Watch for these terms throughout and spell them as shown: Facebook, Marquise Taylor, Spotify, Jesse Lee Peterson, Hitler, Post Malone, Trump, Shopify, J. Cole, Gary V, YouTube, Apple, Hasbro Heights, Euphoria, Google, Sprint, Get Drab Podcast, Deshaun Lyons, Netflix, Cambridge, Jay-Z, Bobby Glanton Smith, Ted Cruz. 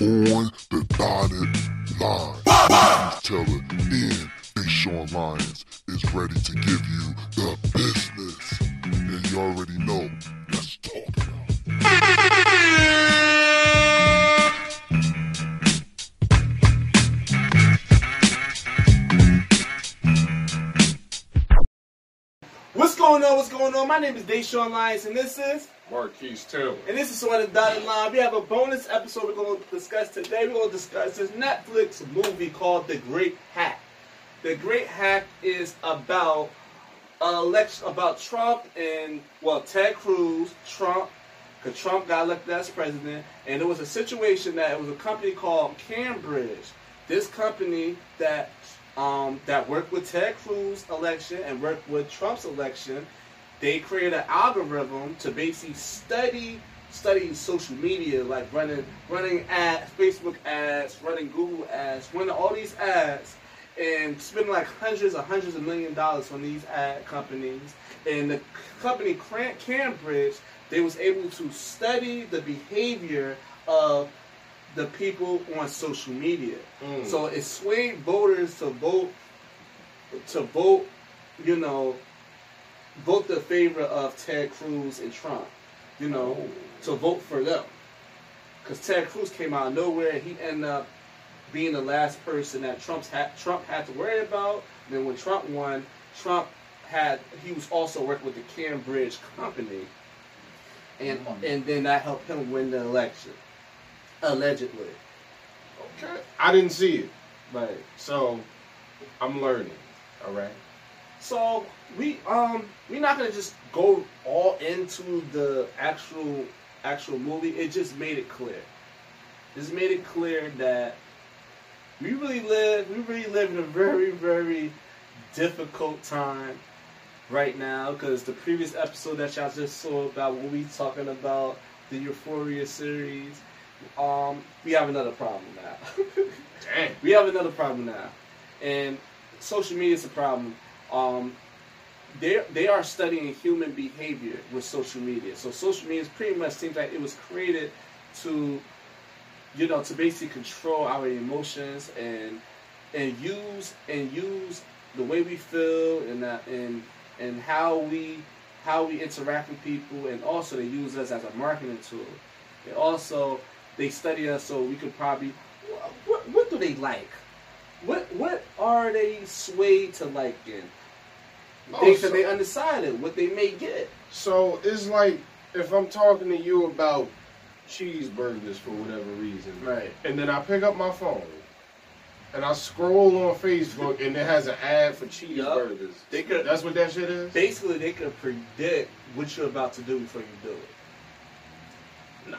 on the dotted line. Marquise Taylor and Deshaun Lyons is ready to give you the business. And you already know, let's talk about it. What's going on? My name is Deshaun Lyons, and this is Marquise Taylor. And this is Sweatin' the Dotted Line. We have a bonus episode we're going to discuss today. We're going to discuss this Netflix movie called The Great Hack. The Great Hack is about an election, about Trump and, well, Ted Cruz, Trump, because Trump got elected as president, and it was a situation that it was a company called Cambridge. This company that worked with Ted Cruz's election and worked with Trump's election, they created an algorithm to basically study social media, like running ads, Facebook ads, running Google ads, running all these ads, and spending like hundreds of millions of dollars on these ad companies. And the company Cambridge, they was able to study the behavior of the people on social media. So it swayed voters to vote, you know, vote in favor of Ted Cruz and Trump, you know, to vote for them. Because Ted Cruz came out of nowhere, and he ended up being the last person that Trump had to worry about. And then when Trump won, he was also working with the Cambridge company, and then that helped him win the election. Allegedly. Okay. I didn't see it. Right. So, I'm learning. All right. So, we're not going to just go all into the actual movie. It just made it clear. That we really live in a very, very difficult time right now, because the previous episode that y'all just saw about when we talking about the Euphoria series, we have another problem now. Dang. We have another problem now. And social media is a problem. They are studying human behavior with social media. So social media pretty much seems like it was created to, you know, to basically control our emotions and use the way we feel and how we interact with people, and also they use us as a marketing tool. They also study us so we could probably, what do they like? What are they swayed to liking? Things that they undecided, what they may get. So it's like if I'm talking to you about cheeseburgers for whatever reason. Right. And then I pick up my phone and I scroll on Facebook and it has an ad for cheeseburgers. Yep. That's what that shit is? Basically, they could predict what you're about to do before you do it. Nah.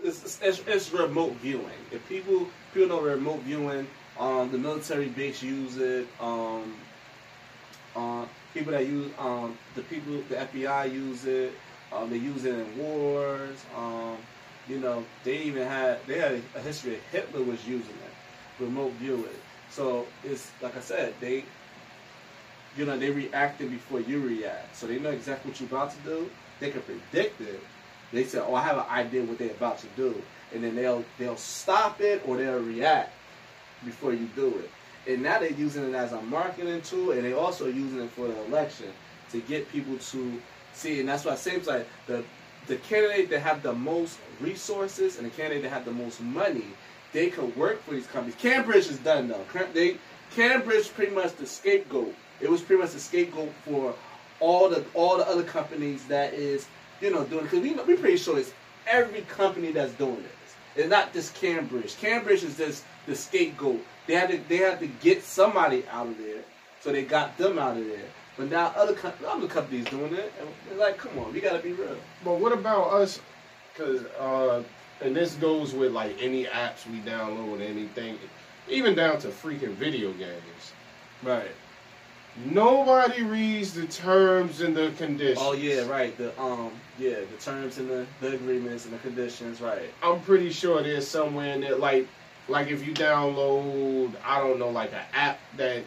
It's remote viewing. If people know remote viewing, the military base use it. People that use the FBI use it. They use it in wars. You know, they had a history of Hitler was using it, remote viewing. So it's like I said, they reacted before you react, so they know exactly what you're about to do. They can predict it. They said, "Oh, I have an idea what they're about to do," and then they'll stop it or they'll react before you do it. And now they're using it as a marketing tool, and they also using it for the election to get people to see. And that's why it seems like the candidate that have the most resources and the candidate that have the most money, they could work for these companies. Cambridge is done though. Cambridge pretty much the scapegoat. It was pretty much the scapegoat for all the other companies that is, you know, doing it. Because we're pretty sure it's every company that's doing this. It's not just Cambridge. Cambridge is just the scapegoat. They had to get somebody out of there, so they got them out of there. But now other companies doing it. And they're like, come on, we got to be real. But what about us? Because, and this goes with, like, any apps we download, anything, even down to freaking video games. Right. Nobody reads the terms and the conditions. Oh yeah, right. The terms and the agreements and the conditions, right. I'm pretty sure there's somewhere in there, like if you download, I don't know, like an app that,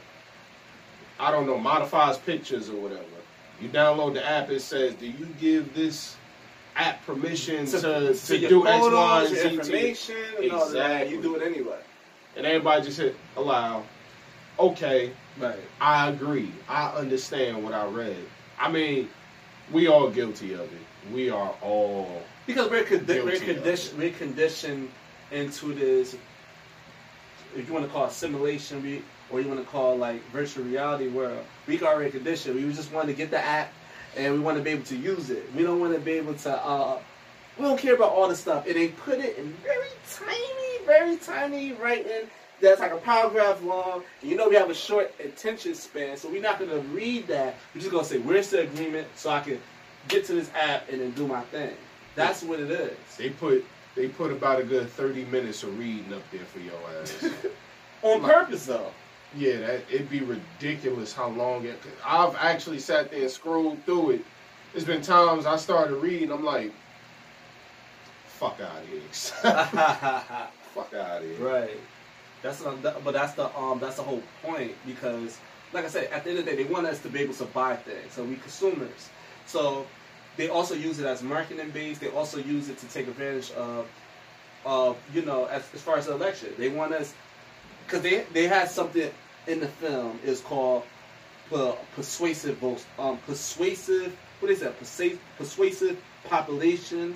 I don't know, modifies pictures or whatever. You download the app, it says, do you give this app permission to do X, Y, Z, information, and all that. You do it anyway. And everybody just hit allow. Okay, right. I agree. I understand what I read. I mean, we all guilty of it. We are all because we're conditioned into this. If you want to call it simulation, or you want to call it like virtual reality world, we got already conditioned. We just want to get the app, and we want to be able to use it. We don't want to be able to. We don't care about all the stuff. And they put it in very tiny writing that's like a paragraph long. And you know we have a short attention span, so we're not going to read that. We're just going to say, "Where's the agreement?" So I can get to this app and then do my thing. That's what it is. They put about a good 30 minutes of reading up there for your ass. On purpose, though. Yeah, it'd be ridiculous how long it... Cause I've actually sat there and scrolled through it. There's been times I started reading, I'm like, fuck out of here. Fuck out of here. Right. That's the whole point, because, like I said, at the end of the day, they want us to be able to buy things, so we consumers. So... they also use it as marketing base. They also use it to take advantage of as far as the election. They want us, because they had something in the film. It's called persuasive votes. Persuasive population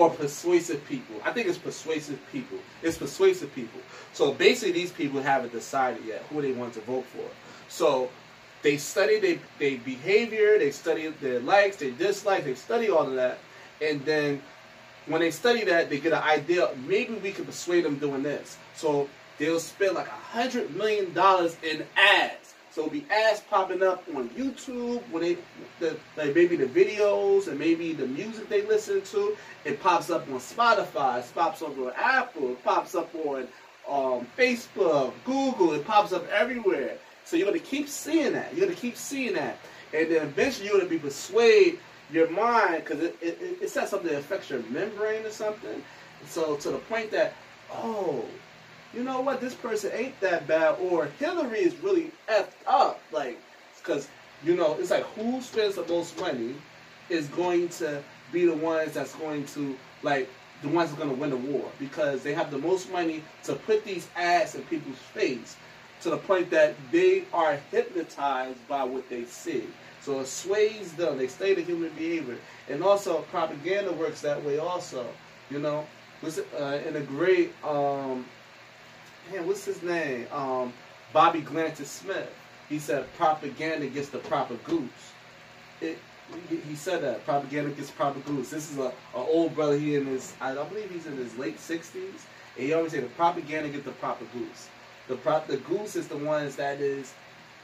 or persuasive people. I think it's persuasive people. It's persuasive people. So basically, these people haven't decided yet who they want to vote for. So. They study their behavior, they study their likes, their dislikes, they study all of that. And then when they study that, they get an idea, maybe we can persuade them doing this. So they'll spend like $100 million in ads. So it'll be ads popping up on YouTube, when maybe the videos and maybe the music they listen to. It pops up on Spotify, it pops up on Apple, it pops up on Facebook, Google, it pops up everywhere. So you're going to keep seeing that. You're going to keep seeing that. And then eventually you're going to be persuaded your mind, because it says something that affects your membrane or something. So to the point that, oh, you know what? This person ain't that bad. Or Hillary is really effed up. Like, because, it's like who spends the most money is going to be the ones that's going to, like, the ones that's going to win the war. Because they have the most money to put these ads in people's face. To the point that they are hypnotized by what they see. So it sways them. They stay to human behavior. And also propaganda works that way also. In a great, what's his name? Bobby Glanton Smith. He said propaganda gets the proper goose. He said that. Propaganda gets the proper goose. This is an old brother. I believe he's in his late 60s. And he always said the propaganda gets the proper goose. The goose is the ones that is,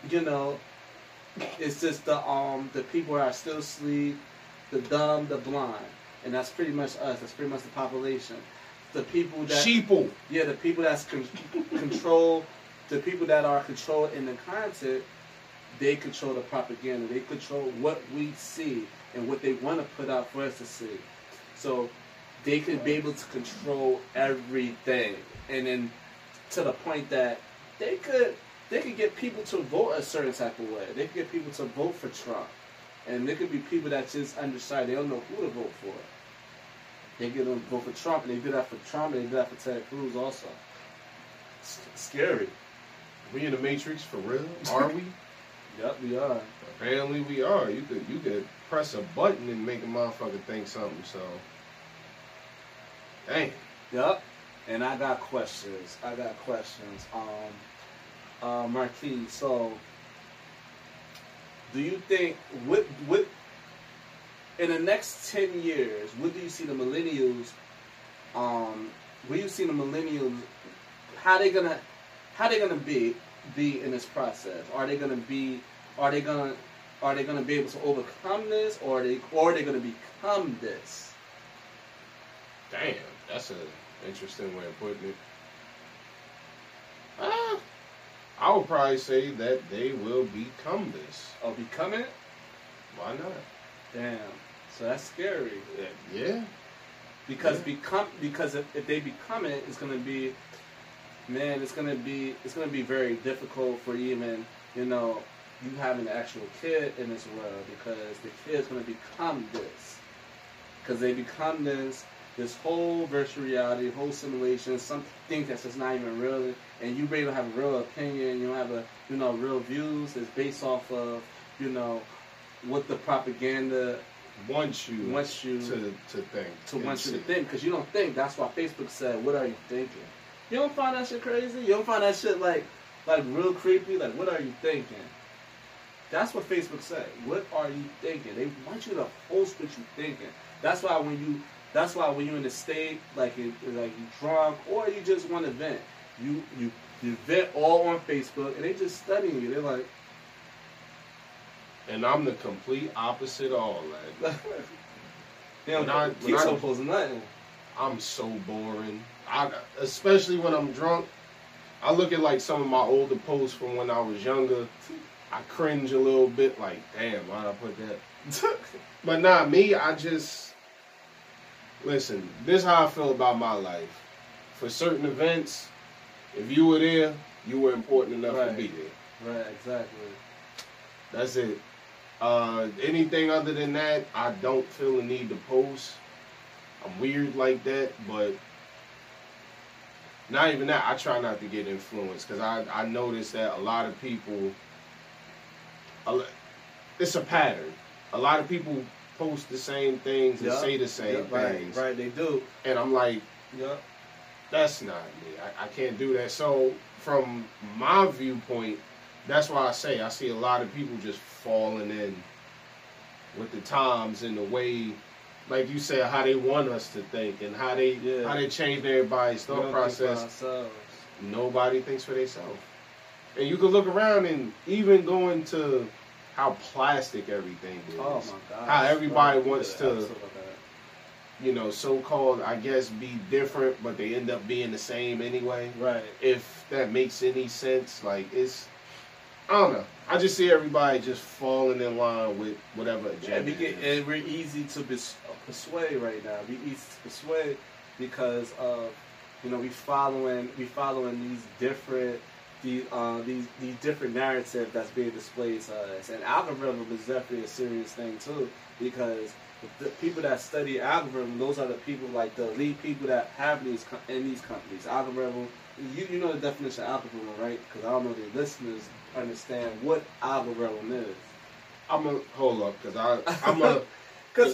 it's just the people that are still asleep, the dumb, the blind, and that's pretty much us. That's pretty much the population. The people that sheeple. Yeah, the people that's control. The people that are controlled in the content, they control the propaganda. They control what we see and what they want to put out for us to see. So they could be able to control everything, and then. To the point that they could get people to vote a certain type of way. They could get people to vote for Trump. And there could be people that just undecided. They don't know who to vote for. They get them to vote for Trump, and they do that for Trump, and they do that for Ted Cruz also. It's scary. We in the Matrix for real? Are we? Yep, we are. Apparently we are. You could press a button and make a motherfucker think something, so. Dang. Yep. And I got questions. Marquise, so do you think what in the next 10 years, what do you see the millennials how they gonna be in this process? Are they gonna be able to overcome this, or are they gonna become this? Damn, that's a interesting way of putting it. I would probably say that they will become this. Oh, become it? Why not? Damn. So that's scary. Yeah. Because if they become it, it's gonna be very difficult for even you having an actual kid in this world, because the kid's gonna become this. because they become this whole virtual reality, whole simulation, some things that's just not even real, and you really don't have a real opinion, you don't have a, you know, real views. It's based off of, you know, what the propaganda wants you to think, because you don't think. That's why Facebook said, "What are you thinking?" You don't find that shit crazy? You don't find that shit like real creepy? Like, what are you thinking? That's what Facebook said. What are you thinking? They want you to post what you thinking. That's why when you're in a state like you drunk or you just want to vent, you vent all on Facebook and they just studying you. They're like, and I'm the complete opposite of all that. Don't post nothing. I'm so boring. Especially when I'm drunk, I look at like some of my older posts from when I was younger. I cringe a little bit, like, damn, why'd I put that? But nah, me, I just... Listen, this is how I feel about my life. For certain events, if you were there, you were important enough to be there. Right, exactly. That's it. Anything other than that, I don't feel the need to post. I'm weird like that, but... Not even that, I try not to get influenced, because I notice that a lot of people... It's a pattern. A lot of people post the same things and say the same things. Right, they do. And I'm like, that's not me. I can't do that. So from my viewpoint, that's why I see a lot of people just falling in with the times and the way, like you said, how they want us to think and how they change everybody's thought process. Nobody thinks for themselves. And you can look around and even go into how plastic everything is. Oh my God! How everybody wants to, you know, so-called, I guess, be different, but they end up being the same anyway. Right. If that makes any sense. Like, it's, I don't know. I just see everybody just falling in line with whatever agenda it is. And we're easy to persuade right now. We're easy to persuade because, you know, we following these different... These different narratives that's being displayed to us. And algorithm is definitely a serious thing too, because the people that study algorithm, those are the people, like the elite people that have these in these companies. Algorithm, you know the definition of algorithm, right? Because I don't know if the listeners understand what algorithm is. I'm gonna hold up because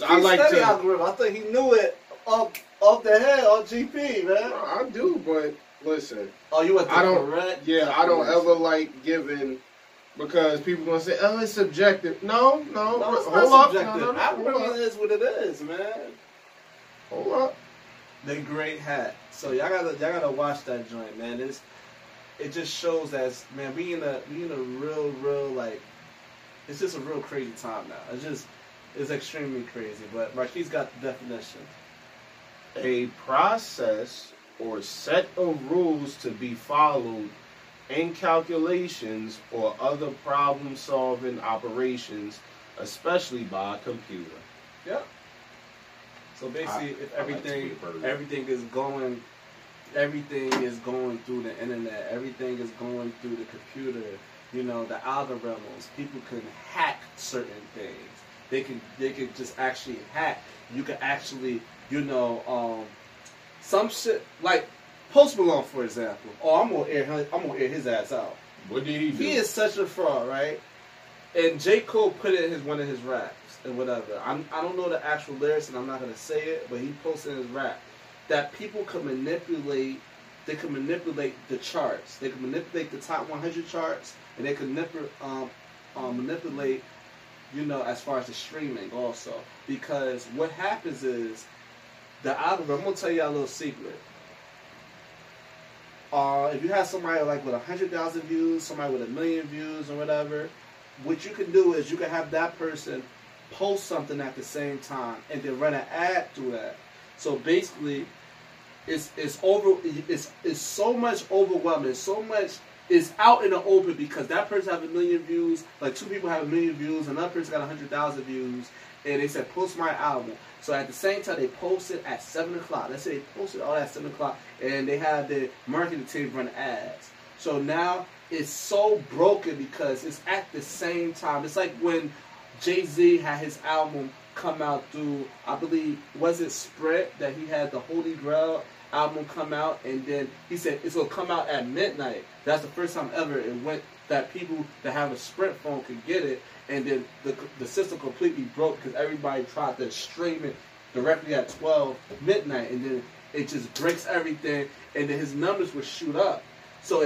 I like to algorithm. I think he knew it off the head on GP, man. I do, but. Listen. Oh, you want the correct? Yeah, I don't ever like giving, because people gonna say, "Oh, it's subjective." No, it's not subjective. Algorithm is what it is, man. Hold up. The Great Hack. So y'all gotta watch that joint, man. It just shows that, man. We in a real like, it's just a real crazy time now. It's extremely crazy. But Marquise got the definition. A process or set of rules to be followed in calculations or other problem-solving operations, especially by a computer. Yeah. So basically, everything is going through the internet. Everything is going through the computer. You know, the algorithms. People can hack certain things. They can just actually hack. You can actually, you know. Some shit, like Post Malone, for example. Oh, I'm gonna air his ass out. What did he do? He is such a fraud, right? And J. Cole put it in one of his raps and whatever. I don't know the actual lyrics, and I'm not gonna say it, but he posted in his rap that people can manipulate. They can manipulate the charts. They can manipulate the top 100 charts, and they can manipulate, you know, as far as the streaming also. Because what happens is. The algorithm, I'm going to tell y'all a little secret. If you have somebody like with 100,000 views, somebody with 1 million views or whatever, what you can do is you can have that person post something at the same time and then run an ad through that. So basically, it's so much overwhelming, so much is out in the open because that person have 1 million views, like two people have 1 million views, another person got 100,000 views, and they said post my album. So at the same time, they post it at 7 o'clock. Let's say they posted all at 7 o'clock, and they have their marketing team run ads. So now it's so broken because it's at the same time. It's like when Jay-Z had his album come out through, I believe, was it Sprint that he had the Holy Grail album come out, and then he said it's going to come out at midnight. That's the first time ever it went that people that have a Sprint phone could get it, and then the system completely broke because everybody tried to stream it directly at 12 midnight, and then it just breaks everything, and then his numbers would shoot up. So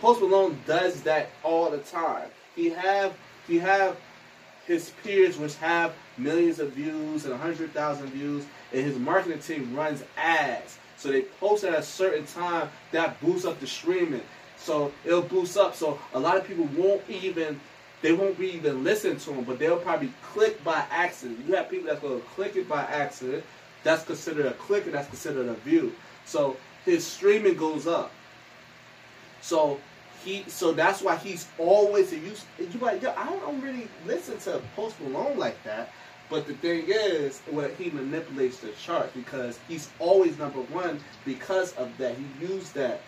Post Malone does that all the time. He have his peers which have millions of views and 100,000 views, and his marketing team runs ads. So they post at a certain time that boosts up the streaming. So it'll boost up. So a lot of people won't even listen to them, but they'll probably click by accident. You have people that's going to click it by accident. That's considered a click, and that's considered a view. So his streaming goes up. So that's why he's always a use. You like, yo, I don't really listen to Post Malone like that. But the thing is, well, he manipulates the chart because he's always number one because of that. He used the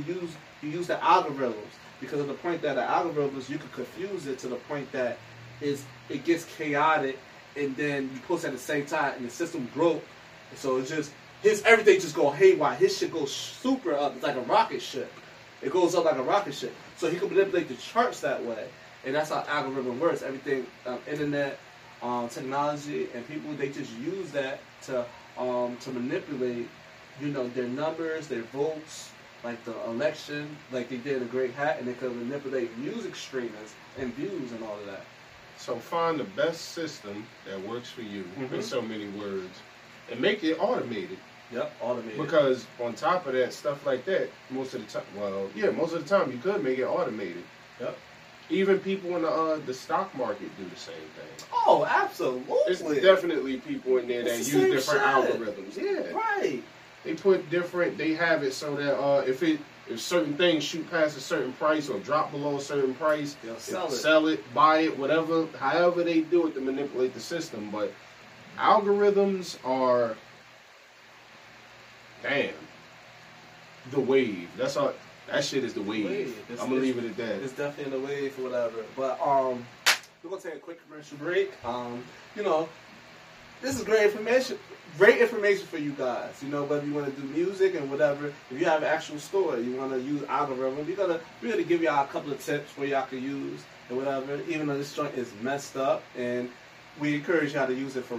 algorithms because of the point that the algorithms, you can confuse it to the point that it gets chaotic, and then you post at the same time and the system broke. So it's just, everything just go haywire. His shit goes super up. It's like a rocket ship. It goes up like a rocket ship. So he can manipulate the charts that way. And that's how algorithm works. Everything, internet, technology, and people, they just use that to manipulate, their numbers, their votes, like the election, like they did The Great Hack, and they could manipulate music streamers and views and all of that. So find the best system that works for you, in so many words, and make it automated. Yep, automated. Because on top of that, stuff like that, most of the time, you could make it automated. Yep. Even people in the stock market do the same thing. Oh, absolutely. There's definitely people in there that use different algorithms. Yeah. Right. They put different. They have it so that if certain things shoot past a certain price or drop below a certain price, they'll sell it, buy it, whatever. However they do it to manipulate the system. But algorithms are, damn, the wave. That's all. That shit is the wave. I'm going to leave it at that. It's definitely the wave or whatever. But we're going to take a quick commercial break. This is great information. Great information for you guys. Whether you want to do music and whatever. If you have an actual store, you want to use algorithm. We're going to give y'all a couple of tips where y'all can use and whatever. Even though this joint is messed up. And we encourage y'all to use it for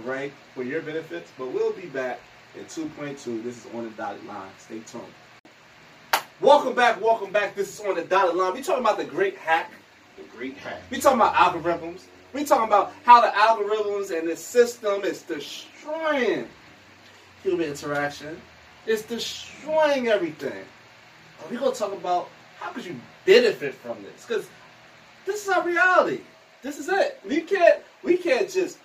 your benefits. But we'll be back in 2.2. This is On the Dotted Line. Stay tuned. Welcome back. This is On the Dotted Line. We talking about The Great Hack. The Great Hack. We talking about algorithms. We talking about how the algorithms and the system is destroying human interaction. It's destroying everything. And we gonna talk about how could you benefit from this? Because this is our reality. This is it. We can't just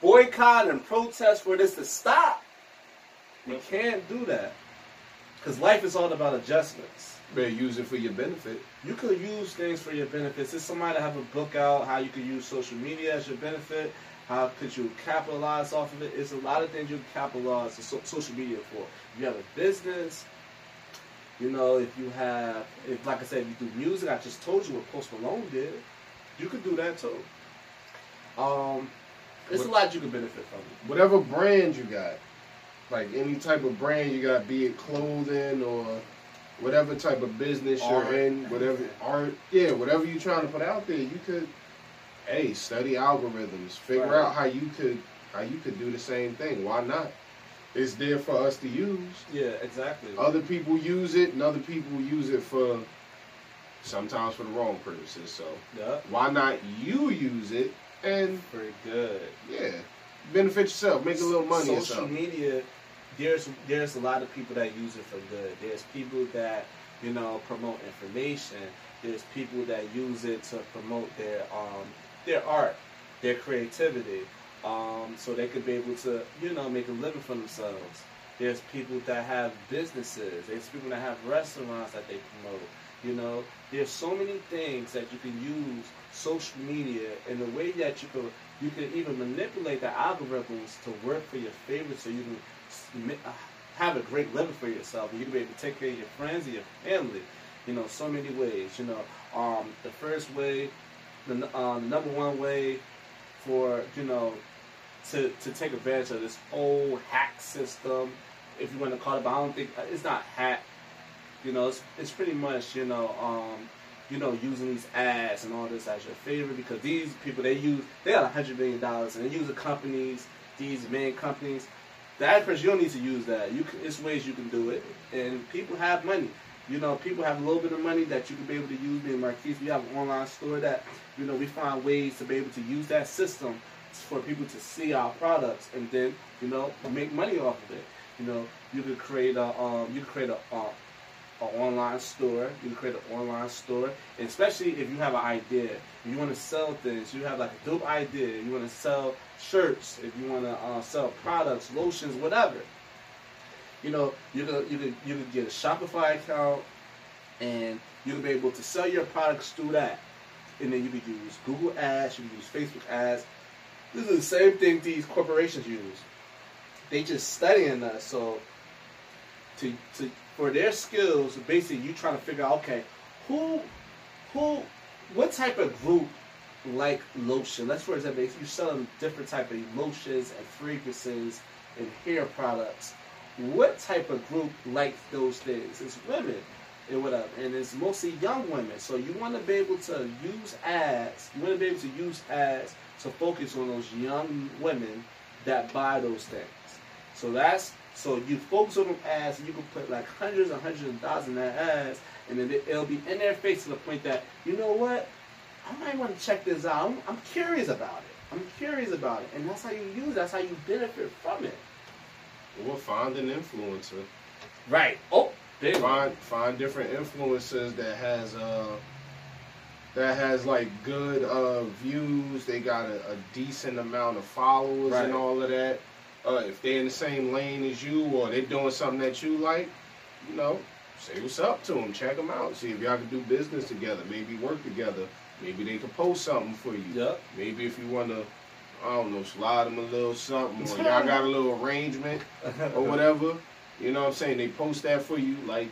boycott and protest for this to stop. We can't do that. Because life is all about adjustments. You better use it for your benefit. You could use things for your benefits. There's somebody that have a book out, how you could use social media as your benefit. How could you capitalize off of it? It's a lot of things you can capitalize social media for. If you have a business, if like I said, if you do music, I just told you what Post Malone did. You could do that too. There's a lot you can benefit from. Whatever brand you got. Like any type of brand you got, be it clothing or whatever type of business you're in, whatever art, whatever you're trying to put out there, you could, study algorithms, figure out how you could do the same thing. Why not? It's there for us to use. Yeah, exactly. Other people use it, and other people use it for sometimes for the wrong purposes. So why not you use it and for good? Yeah. Benefit yourself, make a little money. Social media, there's a lot of people that use it for good. There's people that promote information. There's people that use it to promote their art, their creativity, so they could be able to make a living for themselves. There's people that have businesses. There's people that have restaurants that they promote. There's so many things that you can use social media in a way that you can even manipulate the algorithms to work for your favorites, so you can have a great living for yourself, and you can be able to take care of your friends and your family. So many ways. The number one way for, you know, to take advantage of this old hack system, if you want to call it. But I don't think it's not hack. You know, it's pretty much, you know, using these ads and all this as your favorite, because these people, they got $100 billion and they use the companies, these main companies. The ad person, you don't need to use that. It's ways you can do it, and people have money. You know, people have a little bit of money that you can be able to use. Me and Marquise, we have an online store that, you know, we find ways to be able to use that system for people to see our products and then, you know, make money off of it. You know, you could create an online store. You can create an online store, and especially if you have an idea, you want to sell things. You have like a dope idea. You want to sell shirts. If you want to sell products, lotions, whatever. You know, you can get a Shopify account, and you can be able to sell your products through that. And then you can use Google ads. You can use Facebook ads. This is the same thing these corporations use. They just studying us. So to for their skills, basically you trying to figure out, okay, what type of group like lotion? Let's, for example, if you sell them different type of lotions and fragrances and hair products, what type of group like those things? It's women and whatever, and it's mostly young women. So you want to be able to use ads. You want to be able to use ads to focus on those young women that buy those things. So you focus on them ads, and you can put like hundreds and thousands in that ads, and then it'll be in their face to the point that, you know what, I might want to check this out. I'm curious about it. And that's how you use it. That's how you benefit from it. Well, find an influencer. Right. Oh, big. Find different influencers that has like good views. They got a decent amount of followers, right, and all of that. If they're in the same lane as you, or they're doing something that you like, you know, say what's up to them. Check them out. See if y'all can do business together. Maybe work together. Maybe they can post something for you. Yep. Maybe if you want to, I don't know, slide them a little something, or y'all got a little arrangement or whatever. You know what I'm saying? They post that for you. Like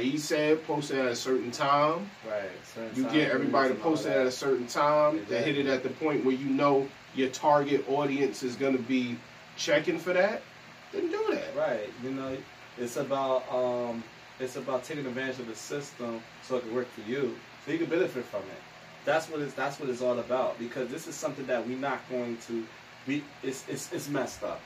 he said, post it at a certain time. Right. You get everybody to post it at a certain time. Exactly. They hit it at the point where you know your target audience is going to be checking for that. Then do that. Right. You know, it's about taking advantage of the system so it can work for you, so you can benefit from it. That's what it's all about, because this is something that we're not going to be. It's messed up.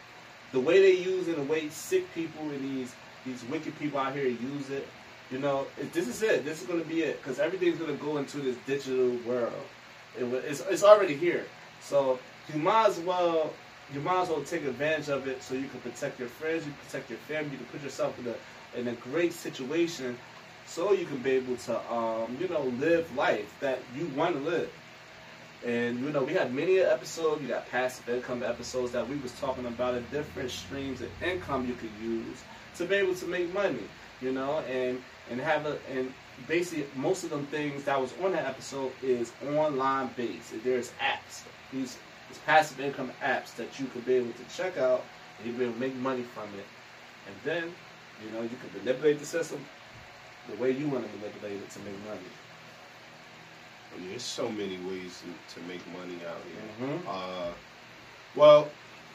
The way they use it, the way sick people and these wicked people out here use it. You know, this is it. This is going to be it, because everything's going to go into this digital world. It's already here. So you might as well take advantage of it, so you can protect your friends, you can protect your family, you can put yourself in a great situation, so you can be able to, you know, live life that you want to live. And, you know, we had many episodes. You got passive income episodes that we was talking about, the different streams of income you could use to be able to make money, you know, and basically most of them things that was on that episode is online based. There's apps, these passive income apps that you could be able to check out, and you'll be able to make money from it. And then, you know, you can manipulate the system the way you want to manipulate it to make money. I mean, there's so many ways to make money out here. Mm-hmm. Well,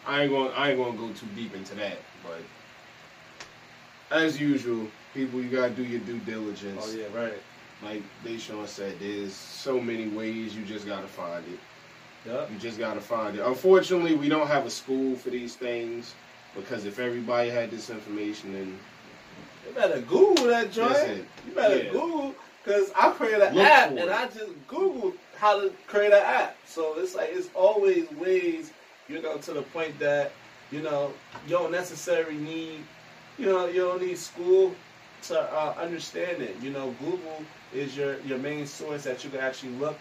I ain't gonna go too deep into that, but as usual, people, you gotta do your due diligence. Oh yeah, right. Like Deshaun said, there's so many ways. You just gotta find it. Yep. You just gotta find it. Unfortunately, we don't have a school for these things, because if everybody had this information, then you better Google that joint. You better Google, because I created an app and I just Googled how to create an app. So it's like, it's always ways, you know, to the point that, you know, you don't necessarily need, you know, you don't need school to understand it. You know, Google is your main source that you can actually look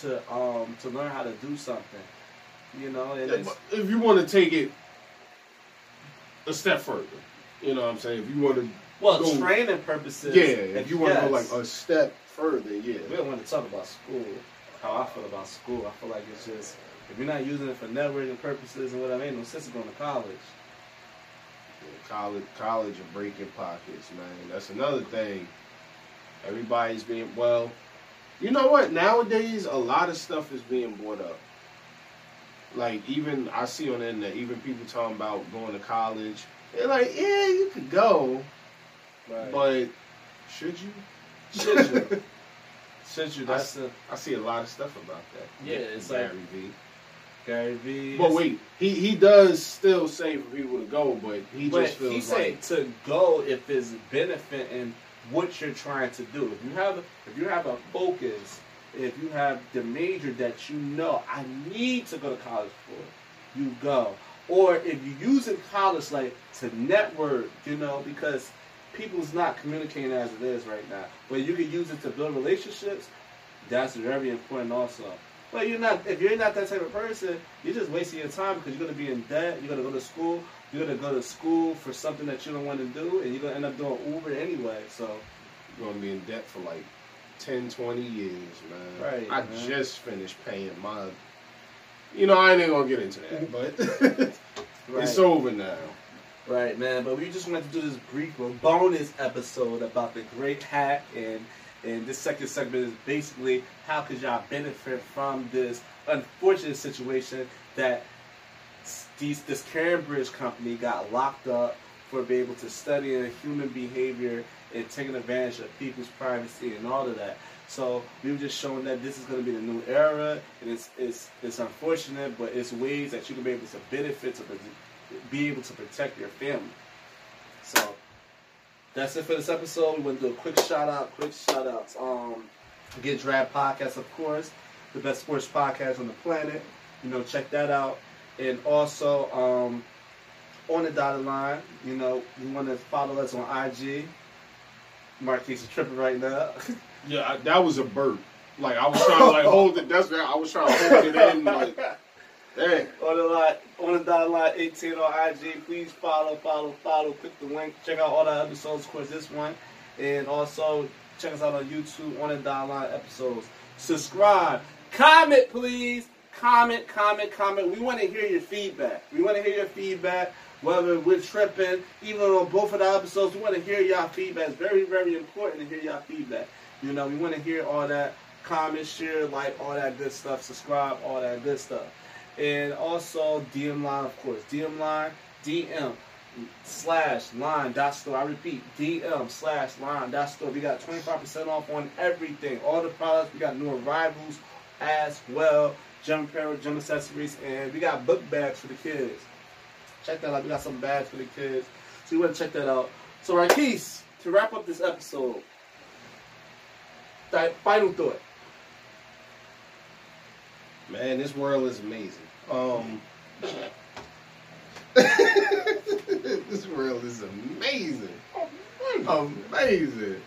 to learn how to do something, you know. And if you want to take it a step further, you know what I'm saying, if you want to training purposes, yeah, if you want to go like a step further, yeah, we don't want to talk about school. How I feel about school, I feel like it's just, if you're not using it for networking purposes and whatever, ain't no sense of going to college. Yeah, college and breaking pockets, man. That's another thing. Everybody's being, well, you know what? Nowadays, a lot of stuff is being brought up. Like, even I see on the internet, even people talking about going to college. They're like, yeah, you could go, right. But should you? Should you? Should you? I see a lot of stuff about that. Yeah, it's Gary V. Gary V. But wait, he does still say for people to go, but he said to go if it's benefiting what you're trying to do. If you have a focus, if you have the major that you know I need to go to college for, you go. Or if you're using college like to network, you know, because people's not communicating as it is right now. But you can use it to build relationships. That's very important also. But if you're not that type of person, you're just wasting your time because you're going to be in debt. You're going to go to school. You're going to go to school for something that you don't want to do, and you're going to end up doing Uber anyway. So you're going to be in debt for like 10, 20 years, man. Right. I just finished paying mine. You know, I ain't going to get into that, but right. It's over now. Right, man. But we just wanted to do this brief bonus episode about the Great Hack, and this second segment is basically how could y'all benefit from this unfortunate situation that this Cambridge company got locked up for being able to study human behavior and taking advantage of people's privacy and all of that. So we were just showing that this is going to be the new era, and it's unfortunate, but it's ways that you can be able to benefit to be able to protect your family. So that's it for this episode. We want to do a quick shout outs. Get Drab Podcast, of course, the best sports podcast on the planet. You know, check that out, and also on the Dotted Line. You know, you want to follow us on IG. Marquise is tripping right now. Yeah, that was a burp. Like, I was trying to like hold it. That's I was trying to hold it in. Like, dang. On the Dotted Line 18 on IG. Please follow. Click the link. Check out all the episodes. Of course, this one, and also check us out on YouTube on the Dotted Line episodes. Subscribe. Comment, please. Comment. We want to hear your feedback. Whether we're tripping, even on both of the episodes, we want to hear y'all feedback. It's very, very important to hear y'all feedback. You know, we want to hear all that. Comment, share, like, all that good stuff. Subscribe, all that good stuff. And also, DM line, of course. DM/line.store. I repeat, DM/line.store. We got 25% off on everything. All the products. We got new arrivals as well. Gym apparel, gym accessories. And we got book bags for the kids. Check that out. We got some bags for the kids. So you want to check that out. So, Marquise, to wrap up this episode, that final thought. Man, this world is amazing. This world is amazing. Amazing.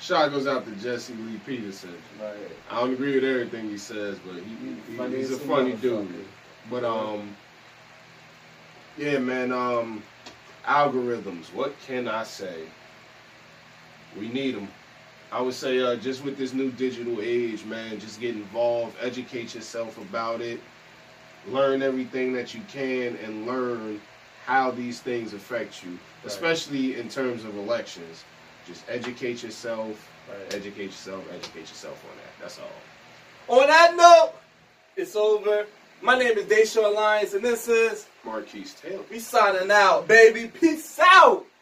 Shot goes out to Jesse Lee Peterson. Right. I don't agree with everything he says, but he's a funny dude. But, yeah, man, algorithms, what can I say? We need them. I would say just with this new digital age, man, just get involved, educate yourself about it, learn everything that you can, and learn how these things affect you, especially in terms of elections. Just educate yourself, educate yourself on that. That's all. On that note, it's over. My name is Deshaun Lyons, and this is Marquise Taylor. We signing out, baby. Peace out.